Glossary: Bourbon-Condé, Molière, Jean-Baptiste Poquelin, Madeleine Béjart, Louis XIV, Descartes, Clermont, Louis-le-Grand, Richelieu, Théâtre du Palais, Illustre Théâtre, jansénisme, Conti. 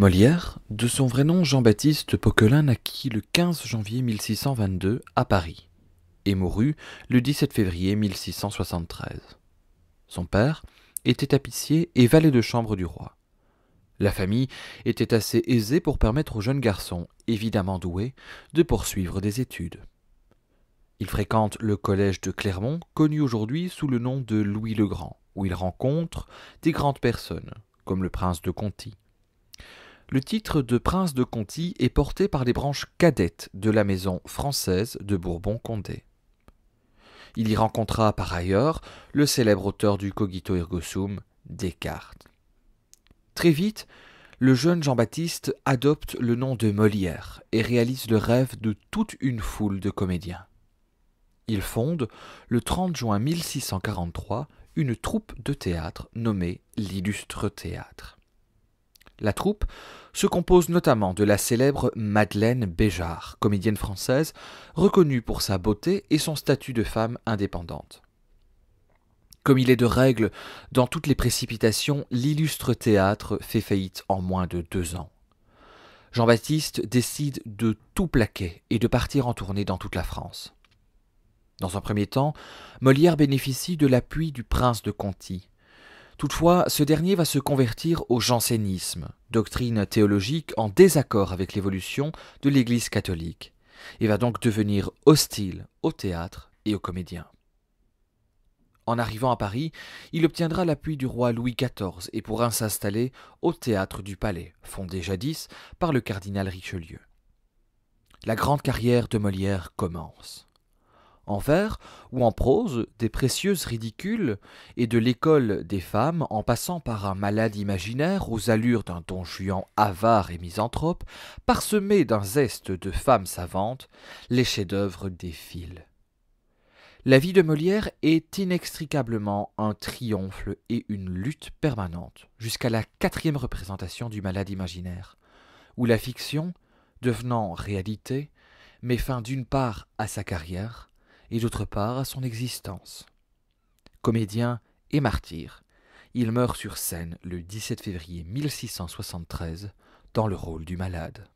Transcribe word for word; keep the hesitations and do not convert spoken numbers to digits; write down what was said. Molière, de son vrai nom Jean-Baptiste Poquelin, naquit le quinze janvier mille six cent vingt-deux à Paris et mourut le dix-sept février mille six cent soixante-treize. Son père était tapissier et valet de chambre du roi. La famille était assez aisée pour permettre au jeune garçon, évidemment doué, de poursuivre des études. Il fréquente le collège de Clermont, connu aujourd'hui sous le nom de Louis-le-Grand, où il rencontre des grandes personnes, comme le prince de Conti. Le titre de prince de Conti est porté par les branches cadettes de la maison française de Bourbon-Condé. Il y rencontra par ailleurs le célèbre auteur du Cogito ergo sum, Descartes. Très vite, le jeune Jean-Baptiste adopte le nom de Molière et réalise le rêve de toute une foule de comédiens. Il fonde, le trente juin mille six cent quarante-trois, une troupe de théâtre nommée l'Illustre Théâtre. La troupe se compose notamment de la célèbre Madeleine Béjart, comédienne française, reconnue pour sa beauté et son statut de femme indépendante. Comme il est de règle, dans toutes les précipitations, l'Illustre Théâtre fait faillite en moins de deux ans. Jean-Baptiste décide de tout plaquer et de partir en tournée dans toute la France. Dans un premier temps, Molière bénéficie de l'appui du prince de Conti. Toutefois, ce dernier va se convertir au jansénisme, doctrine théologique en désaccord avec l'évolution de l'Église catholique, et va donc devenir hostile au théâtre et aux comédiens. En arrivant à Paris, il obtiendra l'appui du roi Louis quatorze et pourra s'installer au Théâtre du Palais, fondé jadis par le cardinal Richelieu. La grande carrière de Molière commence. En vers ou en prose, des précieuses ridicules et de l'école des femmes, en passant par un malade imaginaire aux allures d'un Don Juan avare et misanthrope, parsemé d'un zeste de femmes savantes, les chefs-d'œuvre défilent. La vie de Molière est inextricablement un triomphe et une lutte permanente, jusqu'à la quatrième représentation du malade imaginaire, où la fiction, devenant réalité, met fin d'une part à sa carrière, et d'autre part à son existence. Comédien et martyr, il meurt sur scène le dix-sept février mille six cent soixante-treize dans le rôle du malade.